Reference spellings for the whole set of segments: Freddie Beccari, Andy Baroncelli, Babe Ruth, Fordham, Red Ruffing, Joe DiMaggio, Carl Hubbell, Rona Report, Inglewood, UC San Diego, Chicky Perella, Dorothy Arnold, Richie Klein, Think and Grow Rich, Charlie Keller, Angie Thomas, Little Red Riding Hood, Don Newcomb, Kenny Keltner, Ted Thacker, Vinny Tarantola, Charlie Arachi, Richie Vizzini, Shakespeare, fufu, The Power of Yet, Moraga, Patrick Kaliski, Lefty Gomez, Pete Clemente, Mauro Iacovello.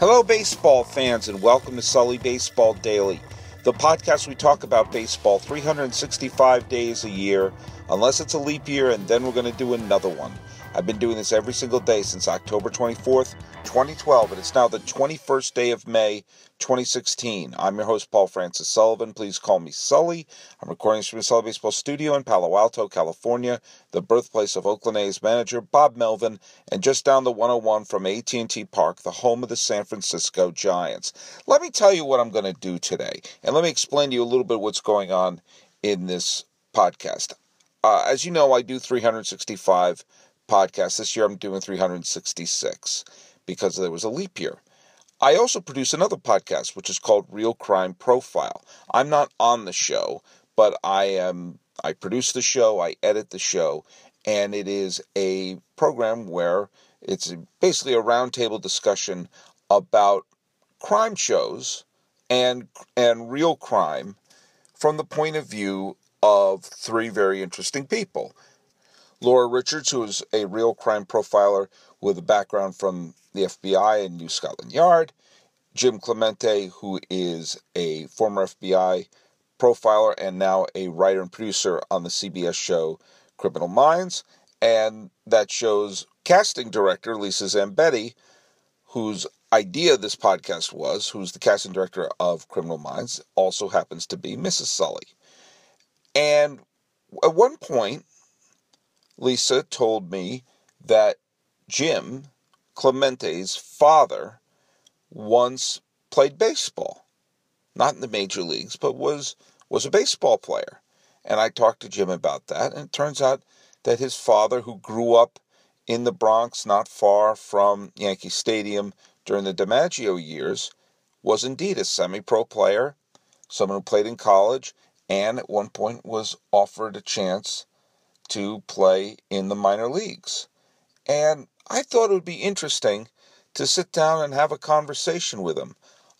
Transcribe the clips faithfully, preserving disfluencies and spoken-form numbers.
Hello, baseball fans, and welcome to Sully Baseball Daily, the podcast we talk about baseball three hundred sixty-five days a year, unless it's a leap year, and then we're going to do another one. I've been doing this every single day since October twenty-fourth, twenty twelve, and it's now the twenty-first day of May, twenty sixteen. I'm your host, Paul Francis Sullivan. Please call me Sully. I'm recording this from the Sully Baseball Studio in Palo Alto, California, the birthplace of Oakland A's manager Bob Melvin, and just down the one oh one from A T and T Park, the home of the San Francisco Giants. Let me tell you what I'm going to do today, and let me explain to you a little bit what's going on in this podcast. Uh, as you know, I do three hundred sixty-five podcasts. This year I'm doing three hundred sixty-six because there was a leap year. I also produce another podcast, which is called Real Crime Profile. I'm not on the show, but I am. I produce the show, I edit the show, and it is a program where it's basically a roundtable discussion about crime shows and and real crime from the point of view of three very interesting people. Laura Richards, who is a real crime profiler with a background from the F B I and New Scotland Yard. Jim Clemente, who is a former F B I profiler and now a writer and producer on the C B S show Criminal Minds. And that show's casting director, Lisa Zambetti, whose idea this podcast was, who's the casting director of Criminal Minds, also happens to be Missus Sully. And at one point, Lisa told me that Jim Clemente's father once played baseball. Not in the major leagues, but was was a baseball player. And I talked to Jim about that, and it turns out that his father, who grew up in the Bronx not far from Yankee Stadium during the DiMaggio years, was indeed a semi-pro player, someone who played in college, and at one point was offered a chance to play in the minor leagues. And I thought it would be interesting to sit down and have a conversation with him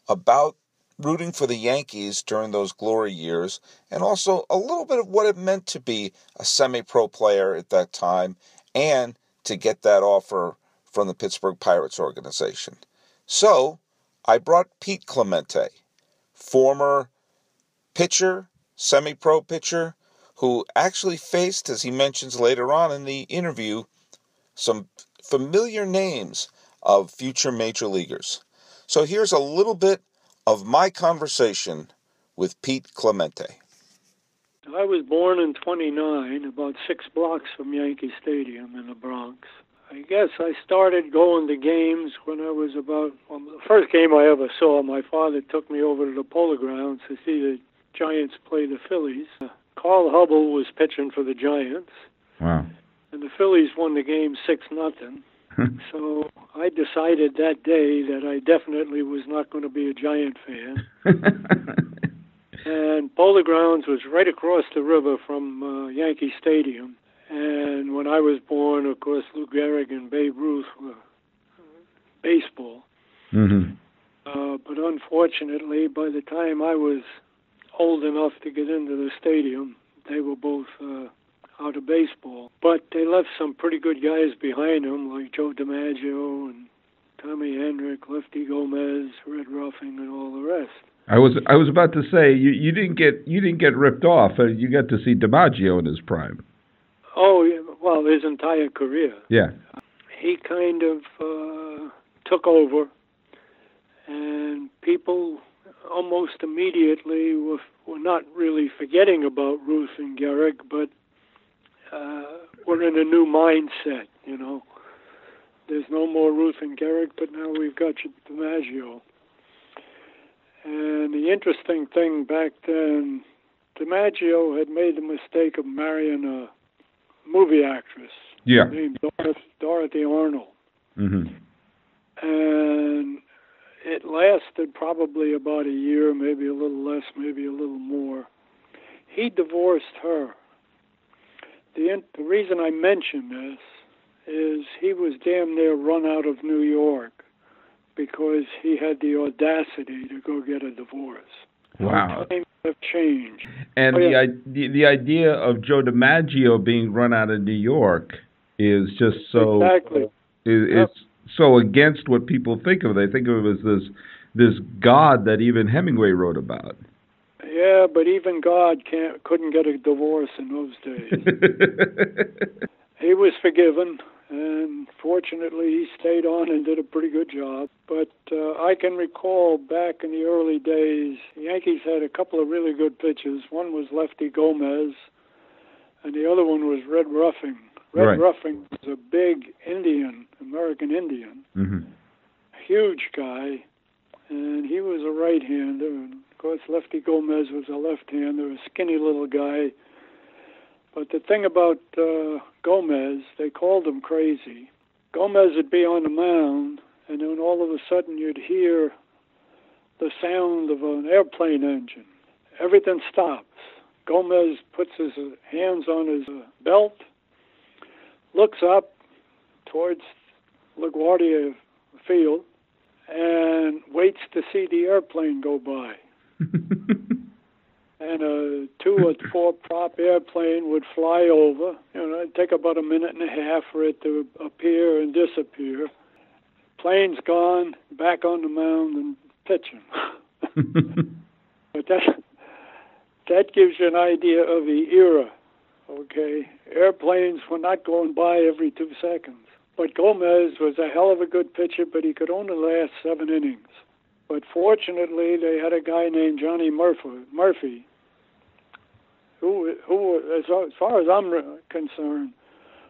about rooting for the Yankees during those glory years, and also a little bit of what it meant to be a semi-pro player at that time and to get that offer from the Pittsburgh Pirates organization. So I brought Pete Clemente, former pitcher, semi-pro pitcher, who actually faced, as he mentions later on in the interview, some familiar names of future major leaguers. So here's a little bit of my conversation with Pete Clemente. I was born in twenty-nine, about six blocks from Yankee Stadium in the Bronx. I guess I started going to games when I was about, well, the first game I ever saw, my father took me over to the Polo Grounds to see the Giants play the Phillies. Carl Hubbell was pitching for the Giants. Wow. And the Phillies won the game six nothing. So I decided that day that I definitely was not going to be a Giant fan. And Polo Grounds was right across the river from uh, Yankee Stadium. And when I was born, of course, Lou Gehrig and Babe Ruth were baseball. Mm-hmm. Uh, but unfortunately, by the time I was old enough to get into the stadium, they were both uh, out of baseball. But they left some pretty good guys behind them, like Joe DiMaggio and Tommy Henrich, Lefty Gomez, Red Ruffing, and all the rest. I was I was about to say you, you didn't get you didn't get ripped off. You got to see DiMaggio in his prime. Oh well, his entire career. Yeah, he kind of uh, took over, and people almost immediately were, were not really forgetting about Ruth and Gehrig, but uh, we're in a new mindset, you know. There's no more Ruth and Gehrig, but now we've got DiMaggio. And the interesting thing back then, DiMaggio had made the mistake of marrying a movie actress yeah. named Dor- Dorothy Arnold. Mm-hmm. And it lasted probably about a year, maybe a little less, maybe a little more. He divorced her. The, in- the reason I mention this is he was damn near run out of New York because he had the audacity to go get a divorce. Wow. Times have changed. And oh, the, yeah. I- the, the idea of Joe DiMaggio being run out of New York is just so... Exactly. It, it's... Yep. so against what people think of it. They think of it as this this God that even Hemingway wrote about. Yeah, but even God can't couldn't get a divorce in those days. He was forgiven, and fortunately he stayed on and did a pretty good job. But uh, I can recall back in the early days, the Yankees had a couple of really good pitchers. One was Lefty Gomez, and the other one was Red Ruffing. Red right. Ruffing was a big Indian, American Indian, mm-hmm. a huge guy, and he was a right-hander. And of course, Lefty Gomez was a left-hander, a skinny little guy. But the thing about uh, Gomez, they called him crazy. Gomez would be on the mound, and then all of a sudden you'd hear the sound of an airplane engine. Everything stops. Gomez puts his hands on his belt, looks up towards LaGuardia Field, and waits to see the airplane go by. And a two or four prop airplane would fly over. You know, it'd take about a minute and a half for it to appear and disappear. Plane's gone, back on the mound and pitching. But that that gives you an idea of the era. Okay, airplanes were not going by every two seconds. But Gomez was a hell of a good pitcher, but he could only last seven innings. But fortunately, they had a guy named Johnny Murphy. Murphy. Who, who, as far as I'm concerned,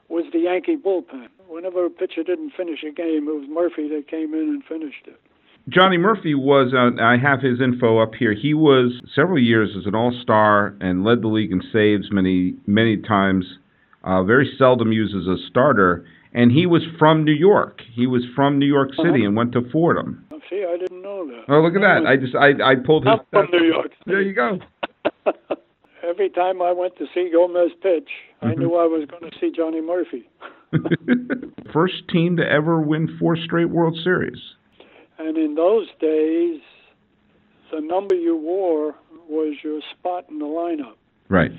was the Yankee bullpen. Whenever a pitcher didn't finish a game, it was Murphy that came in and finished it. Johnny Murphy was, uh, I have his info up here, he was several years as an all-star and led the league in saves many, many times, uh, very seldom used as a starter, and he was from New York. He was from New York City uh-huh. and went to Fordham. See, I didn't know that. Oh, look at that. I just, I, I pulled his... I'm from New York City. There you go. Every time I went to see Gomez pitch, mm-hmm. I knew I was going to see Johnny Murphy. First team to ever win four straight World Series. And in those days, the number you wore was your spot in the lineup. Right.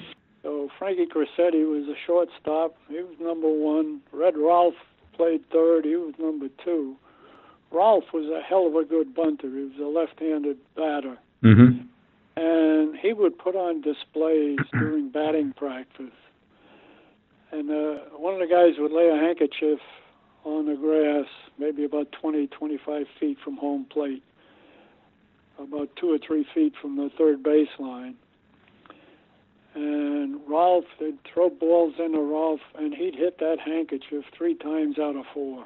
So Frankie Crosetti was a shortstop. He was number one. Red Rolfe played third. He was number two. Rolfe was a hell of a good bunter. He was a left-handed batter. Mm-hmm. And he would put on displays during batting practice. And uh, one of the guys would lay a handkerchief on the grass, maybe about twenty, twenty-five feet from home plate, about two or three feet from the third baseline. And Rolfe, they'd throw balls into Rolfe, and he'd hit that handkerchief three times out of four.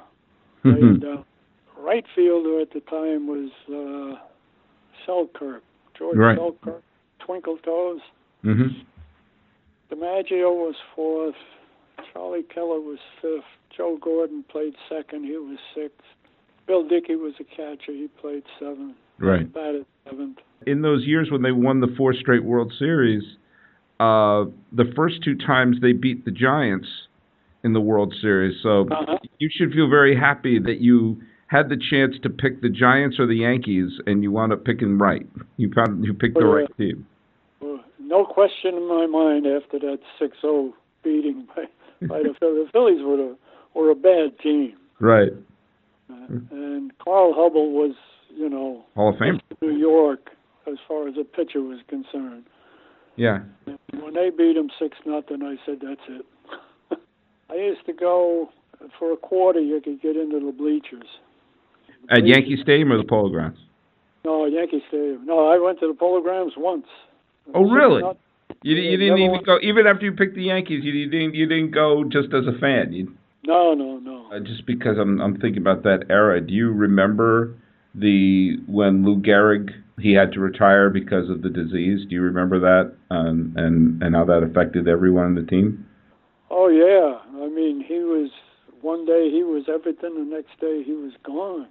Mm-hmm. They'd, uh, right fielder at the time was uh, Selkirk, George right. Selkirk, Twinkle Toes. Mm-hmm. DiMaggio was fourth. Charlie Keller was fifth. Joe Gordon played second. He was sixth. Bill Dickey was a catcher. He played seventh. Right. He batted seventh. In those years when they won the four straight World Series, uh, the first two times they beat the Giants in the World Series. So uh-huh. you should feel very happy that you had the chance to pick the Giants or the Yankees, and you wound up picking right. You found you picked the right team. Well, no question in my mind after that six oh beating by, by the Phillies. The Phillies were a, were a bad team. Right. Uh, and Carl Hubbell was, you know, Hall of Fame. New York, as far as a pitcher was concerned. Yeah. And when they beat him six nothing, I said, that's it. I used to go, for a quarter you could get into the bleachers. At Yankee Stadium or the Polo Grounds? No, Yankee Stadium. No, I went to the Polo Grounds once. Oh, really? Not, you, you didn't even went. go, even after you picked the Yankees, you, you didn't you didn't go just as a fan? You, no, no, no. Uh, just because I'm I'm thinking about that era. Do you remember the when Lou Gehrig, he had to retire because of the disease? Do you remember that um, and, and how that affected everyone on the team? Oh, yeah. I mean, he was, one day he was everything, the next day he was gone.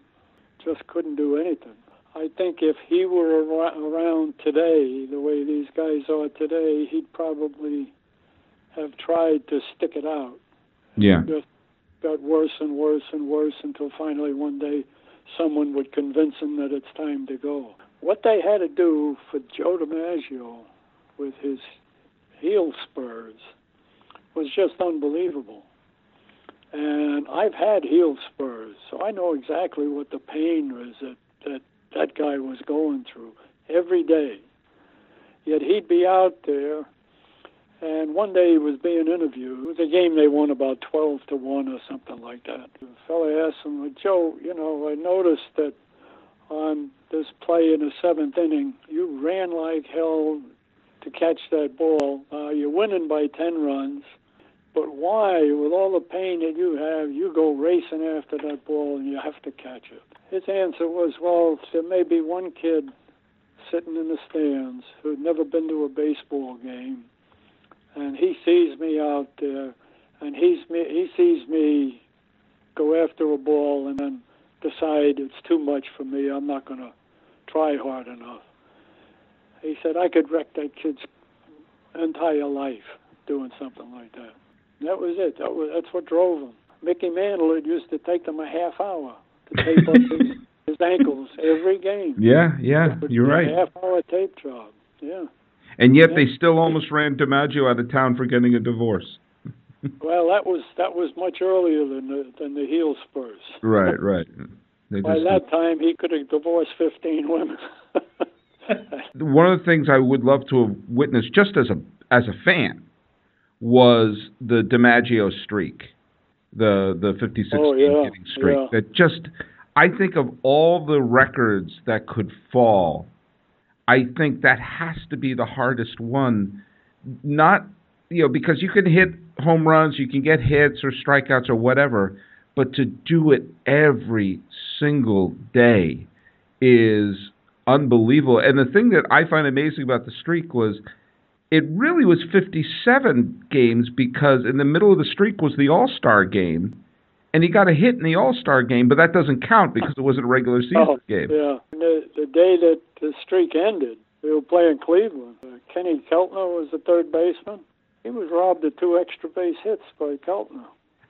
Just couldn't do anything. I think if he were around today, the way these guys are today, he'd probably have tried to stick it out. Yeah. It just got worse and worse and worse until finally one day someone would convince him that it's time to go. What they had to do for Joe DiMaggio with his heel spurs was just unbelievable. And I've had heel spurs, so I know exactly what the pain was that that, that guy was going through every day. Yet he'd be out there, and one day he was being interviewed. It was a game they won about twelve to one or something like that. The fellow asked him, well, Joe, you know, I noticed that on this play in the seventh inning, you ran like hell to catch that ball. Uh, you're winning by ten runs. But why, with all the pain that you have, you go racing after that ball and you have to catch it? His answer was, well, there may be one kid sitting in the stands who'd never been to a baseball game, and he sees me out there, and he's me, he sees me go after a ball and then decide it's too much for me, I'm not going to try hard enough. He said, I could wreck that kid's entire life doing something like that. That was it. That was, that's what drove him. Mickey Mantle, it used to take them a half hour to tape up his, his ankles every game. Yeah, yeah, you're right. A half-hour tape job, yeah. And yet yeah. they still almost ran DiMaggio out of town for getting a divorce. Well, that was that was much earlier than the, than the heel spurs. Right, right. They By just, that time, he could have divorced fifteen women. One of the things I would love to have witnessed just as a as a fan was the DiMaggio streak, the the fifty-six oh, yeah, game hitting streak. Yeah. That just, I think of all the records that could fall, I think that has to be the hardest one. Not, you know, because you can hit home runs, you can get hits or strikeouts or whatever, but to do it every single day is unbelievable. And the thing that I find amazing about the streak was it really was fifty-seven games because in the middle of the streak was the All-Star game, and he got a hit in the All-Star game, but that doesn't count because it wasn't a regular season oh, game. Yeah, the, the day that the streak ended, we were playing Cleveland. Uh, Kenny Keltner was the third baseman. He was robbed of two extra base hits by Keltner.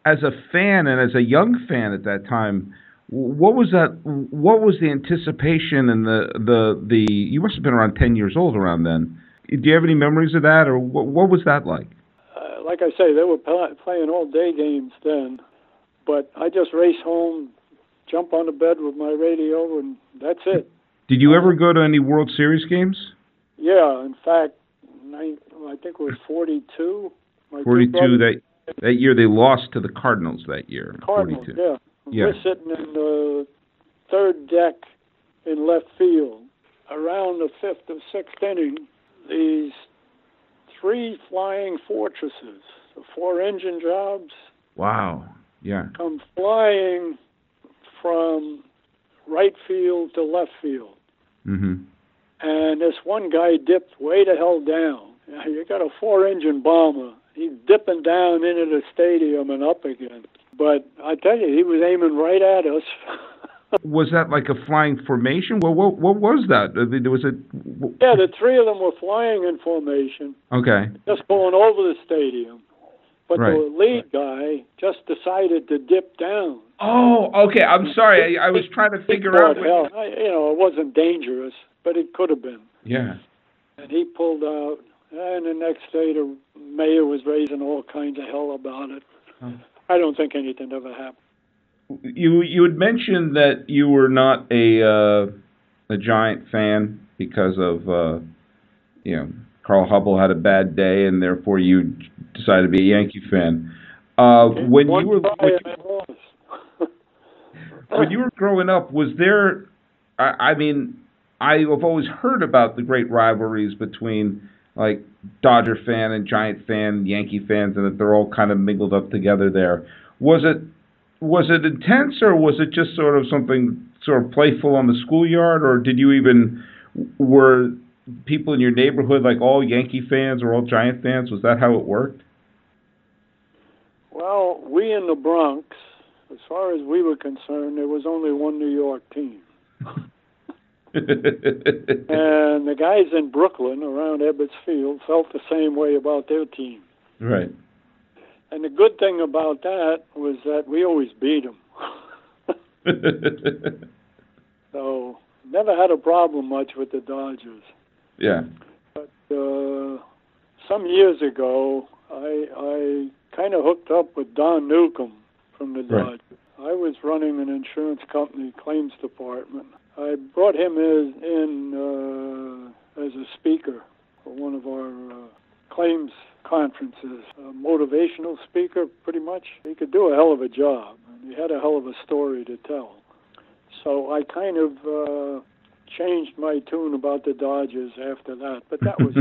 As a fan and as a young fan at that time, what was that? What was the anticipation and the the the? You must have been around ten years old around then. Do you have any memories of that, or what, what was that like? Uh, like I say, they were pl- playing all-day games then, but I just raced home, jump on the bed with my radio, and that's it. Did you ever go to any World Series games? Yeah, in fact, I, I think it was forty-two. forty-two, that that year they lost to the Cardinals that year. Cardinals, forty-two. Yeah. yeah. We're sitting in the third deck in left field. Around the fifth or sixth inning, these three flying fortresses, the four engine jobs, wow, yeah, come flying from right field to left field. Mm-hmm. And this one guy dipped way to hell down. You got a four engine bomber. He's dipping down into the stadium and up again. But I tell you, he was aiming right at us. Was that like a flying formation? Well, what what was that? There was a w- yeah, the three of them were flying in formation. Okay, just going over the stadium, but right. the lead guy just decided to dip down. Oh, okay. I'm sorry. I, I was trying to figure out. What... I, you know, it wasn't dangerous, but it could have been. Yeah. And he pulled out, and the next day the mayor was raising all kinds of hell about it. Oh. I don't think anything ever happened. You you had mentioned that you were not a uh, a Giant fan because of uh, you know, Carl Hubbell had a bad day and therefore you decided to be a Yankee fan. Uh, when you were when you, when you were growing up, was there? I, I mean, I have always heard about the great rivalries between like Dodger fan and Giant fan, Yankee fans, and that they're all kind of mingled up together. There was it. Was it intense, or was it just sort of something sort of playful on the schoolyard, or did you even, were people in your neighborhood like all Yankee fans or all Giant fans? Was that how it worked? Well, we in the Bronx, as far as we were concerned, there was only one New York team. And the guys in Brooklyn around Ebbets Field felt the same way about their team. Right. And the good thing about that was that we always beat them. So, never had a problem much with the Dodgers. Yeah. But uh, some years ago, I, I kind of hooked up with Don Newcomb from the Dodgers. Right. I was running an insurance company claims department. I brought him as, in uh, as a speaker for one of our uh, claims conferences, a motivational speaker, pretty much. He could do a hell of a job. He had a hell of a story to tell. So I kind of uh, changed my tune about the Dodgers after that, but that was,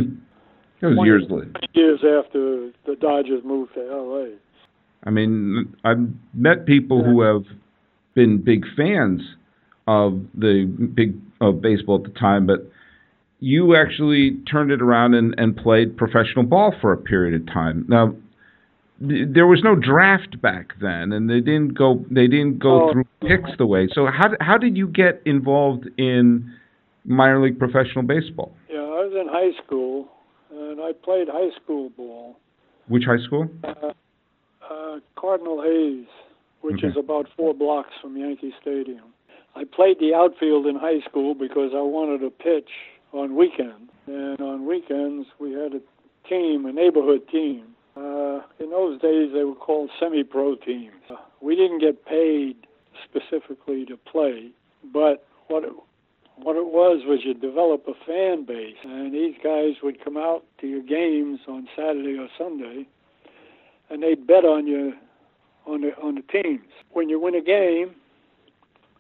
it was years later. Years after the Dodgers moved to L A. I mean, I've met people who have been big fans of the big of baseball at the time, but you actually turned it around and, and played professional ball for a period of time. Now, th- there was no draft back then, and they didn't go they didn't go oh, through picks the way. So how how did you get involved in minor league professional baseball? Yeah, I was in high school, and I played high school ball. Which high school? Uh, uh, Cardinal Hayes, which okay. is about four blocks from Yankee Stadium. I played the outfield in high school because I wanted to pitch on weekends, and on weekends we had a team, a neighborhood team. Uh, in those days they were called semi-pro teams. We didn't get paid specifically to play, but what it, what it was was you develop a fan base, and these guys would come out to your games on Saturday or Sunday, and they'd bet on you on the on the teams. When you win a game,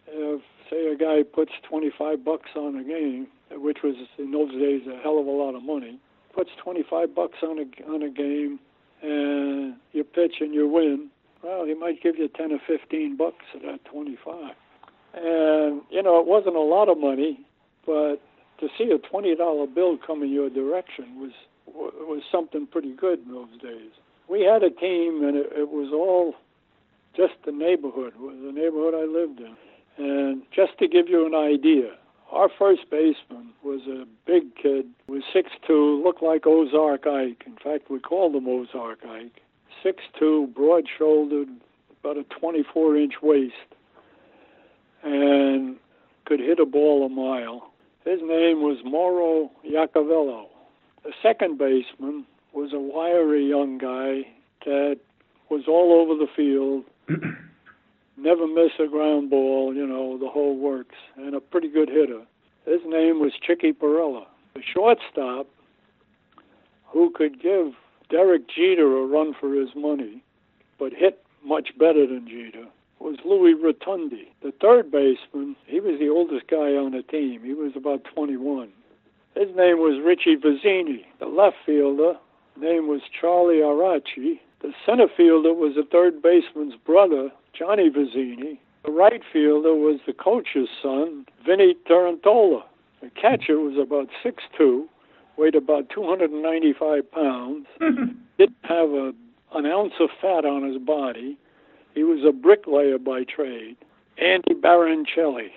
if say a guy puts twenty-five bucks on a game, which was in those days a hell of a lot of money, puts twenty-five bucks on a on a game, and you pitch and you win. Well, he might give you ten or fifteen bucks of that twenty-five, and you know it wasn't a lot of money, but to see a twenty dollar bill come in your direction was was something pretty good in those days. We had a team, and it, it was all just the neighborhood, the neighborhood I lived in, and just to give you an idea. Our first baseman was a big kid, was six two, looked like Ozark Ike. In fact, we called him Ozark Ike. six two, broad-shouldered, about a twenty-four inch waist, and could hit a ball a mile. His name was Mauro Iacovello. The second baseman was a wiry young guy that was all over the field. Never miss a ground ball, you know, the whole works, and a pretty good hitter. His name was Chicky Perella. The shortstop, who could give Derek Jeter a run for his money, but hit much better than Jeter, was Louis Rotundi. The third baseman, he was the oldest guy on the team. He was about twenty-one. His name was Richie Vizzini. The left fielder, name was Charlie Arachi. The center fielder was the third baseman's brother, Johnny Vizzini. The right fielder was the coach's son, Vinny Tarantola. The catcher was about six two, weighed about two hundred ninety-five pounds, mm-hmm. didn't have a, an ounce of fat on his body. He was a bricklayer by trade, Andy Baroncelli.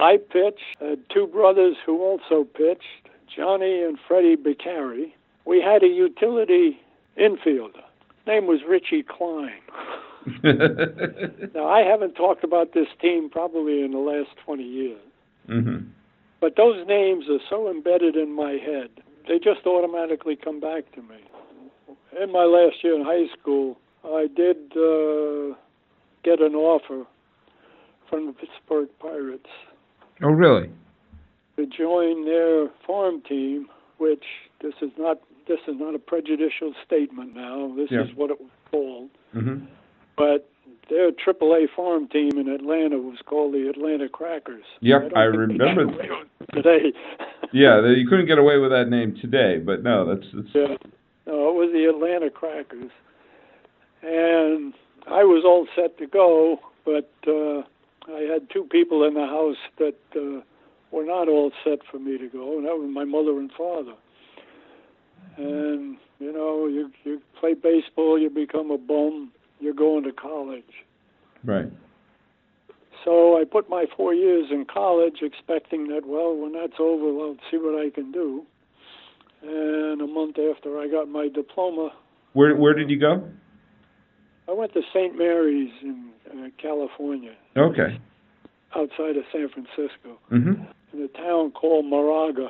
I pitched, had two brothers who also pitched, Johnny and Freddie Beccari. We had a utility infielder. His name was Richie Klein. Now, I haven't talked about this team probably in the last twenty years. Mm-hmm. But those names are so embedded in my head, they just automatically come back to me. In my last year in high school, I did uh, get an offer from the Pittsburgh Pirates. Oh, really? To join their farm team, which this is not this is not a prejudicial statement now. This yeah. is what it was called. Mm-hmm. But their Triple A farm team in Atlanta was called the Atlanta Crackers. Yep, I, I remember that. Today. Yeah, they, you couldn't get away with that name today, but no, that's... that's... Yeah. No, it was the Atlanta Crackers. And I was all set to go, but uh, I had two people in the house that uh, were not all set for me to go, and that was my mother and father. And, you know, you, you play baseball, you become a bum. You're going to college. Right. So I put my four years in college expecting that, well, when that's over, I'll see what I can do. And a month after I got my diploma. Where where did you go? I went to Saint Mary's in uh, California. Okay. Outside of San Francisco. Mm-hmm. In a town called Moraga.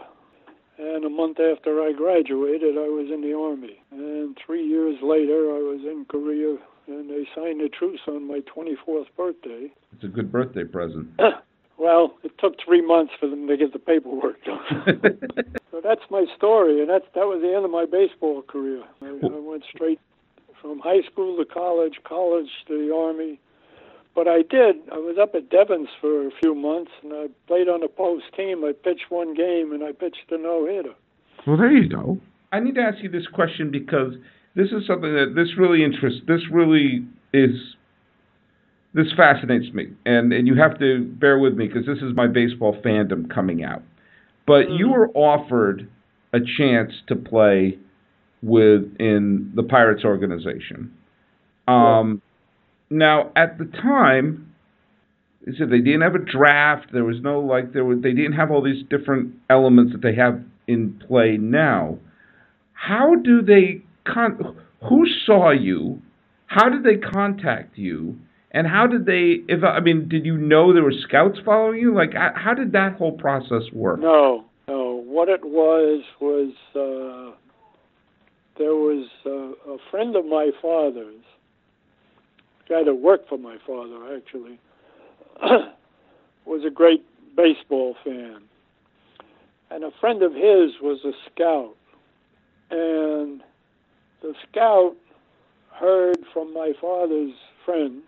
And a month after I graduated, I was in the Army. And three years later, I was in Korea and they signed a truce on my twenty-fourth birthday. It's a good birthday present. Well, it took three months for them to get the paperwork done. So that's my story, and that's, that was the end of my baseball career. I, I went straight from high school to college, college to the Army. But I did. I was up at Devon's for a few months, and I played on a post team. I pitched one game, and I pitched a no-hitter. Well, there you go. I need to ask you this question because this is something that this really interests, this really is, this fascinates me. And, and you have to bear with me because this is my baseball fandom coming out. But mm-hmm. you were offered a chance to play within the Pirates organization. Um, yeah. Now, at the time, they said they didn't have a draft. There was no, like, there were, they didn't have all these different elements that they have in play now. How do they, con- who saw you? How did they contact you? And how did they, if I mean, did you know there were scouts following you? Like, how did that whole process work? No, no. What it was, was uh, there was a, a friend of my father's, a guy that worked for my father, actually, was a great baseball fan. And a friend of his was a scout. And the scout heard from my father's friend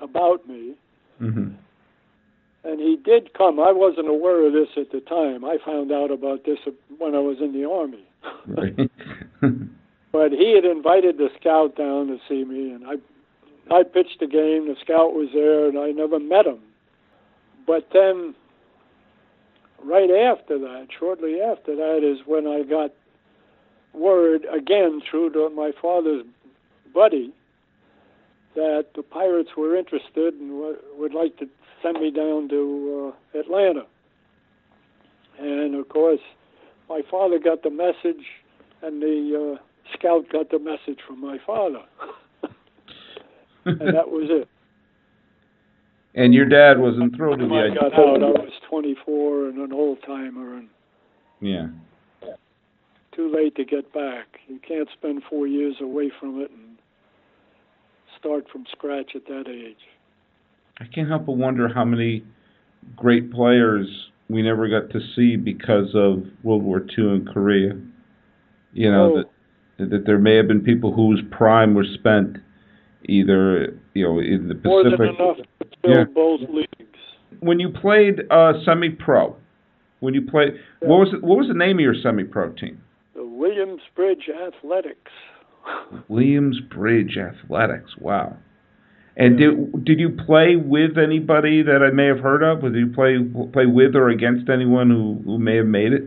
about me, mm-hmm. and he did come. I wasn't aware of this at the time. I found out about this when I was in the Army. Right. But he had invited the scout down to see me, and I I pitched the game. The scout was there, and I never met him. But then right after that, shortly after that, is when I got word, again, through to my father's buddy, that the Pirates were interested and w- would like to send me down to uh, Atlanta. And, of course, my father got the message, and the uh, scout got the message from my father. And that was it. And your dad wasn't thrilled with the idea. I got out. I was twenty-four and an old-timer. And yeah. Too late to get back. You can't spend four years away from it and start from scratch at that age. I can't help but wonder how many great players we never got to see because of World War Two and Korea. You know, oh. that, that there may have been people whose prime were spent either, you know, in the Pacific. More than enough to fill yeah. both leagues. When you played uh, semi-pro, when you played, yeah. what was the, what was the name of your semi-pro team? The Williams Bridge Athletics. Williams Bridge Athletics. Wow. And yeah. did did you play with anybody that I may have heard of? Did you play play with or against anyone who, who may have made it?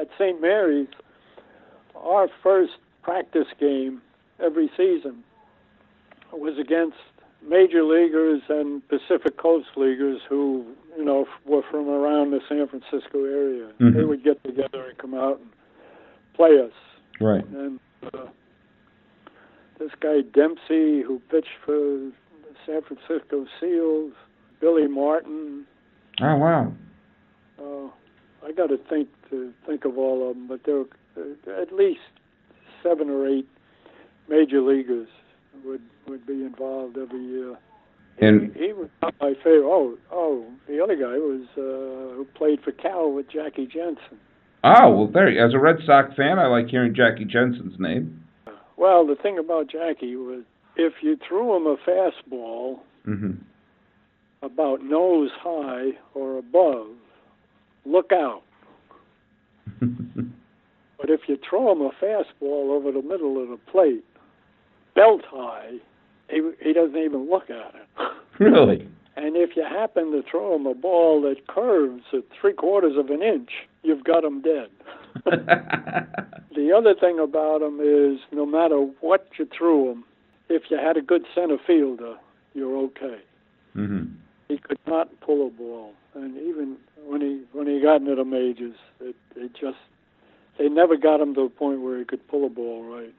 At Saint Mary's, our first practice game every season was against major leaguers and Pacific Coast leaguers who, you know, were from around the San Francisco area. Mm-hmm. They would get together and come out and play us. Right. And uh, this guy Dempsey, who pitched for the San Francisco Seals, Billy Martin. Oh, wow. Uh, I got to think to think of all of them, but there were at least seven or eight major leaguers would would be involved every year. And he, he was not my favorite. Oh, oh, the other guy was uh, who played for Cal with Jackie Jensen. Oh, well, there. As a Red Sox fan, I like hearing Jackie Jensen's name. Well, the thing about Jackie was if you threw him a fastball mm-hmm. about nose high or above, look out. But if you throw him a fastball over the middle of the plate, belt high, he, he doesn't even look at it. Really? And if you happen to throw him a ball that curves at three-quarters of an inch, you've got him dead. The other thing about him is no matter what you threw him, if you had a good center fielder, you're okay. Mm-hmm. He could not pull a ball. And even when he when he got into the majors, it, it just they never got him to the point where he could pull a ball right.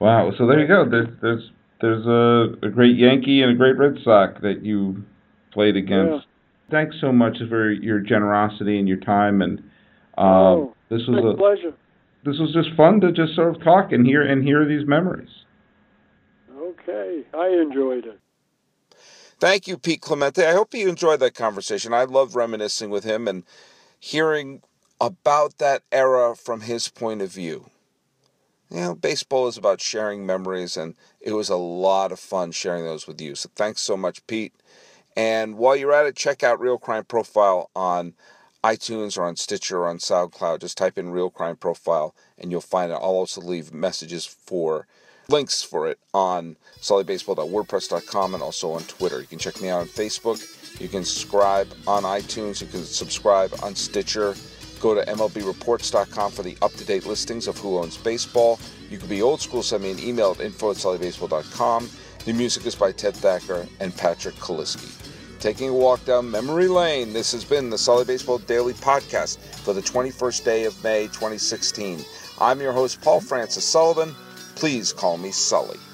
Wow. So there you go. There's there's, there's a, a great Yankee and a great Red Sox that you played against. Yeah. Thanks so much for your generosity and your time, and um, oh, this was a pleasure. This was just fun to just sort of talk and hear and hear these memories. Oh, Okay. I enjoyed it. Thank you, Pete Clemente. I hope you enjoyed that conversation. I love reminiscing with him and hearing about that era from his point of view. You know, baseball is about sharing memories, and it was a lot of fun sharing those with you. So thanks so much, Pete. And while you're at it, check out Real Crime Profile on iTunes or on Stitcher or on SoundCloud. Just type in Real Crime Profile, and you'll find it. I'll also leave messages for links for it on sully baseball dot wordpress dot com and also on Twitter. You can check me out on Facebook. You can subscribe on iTunes. You can subscribe on Stitcher. Go to M L B reports dot com for the up-to-date listings of who owns baseball. You can be old school. Send me an email at info at sully baseball dot com. The music is by Ted Thacker and Patrick Kaliski. Taking a walk down memory lane, this has been the Sully Baseball Daily Podcast for the twenty-first day of May, twenty sixteen. I'm your host, Paul Francis Sullivan. Please call me Sully.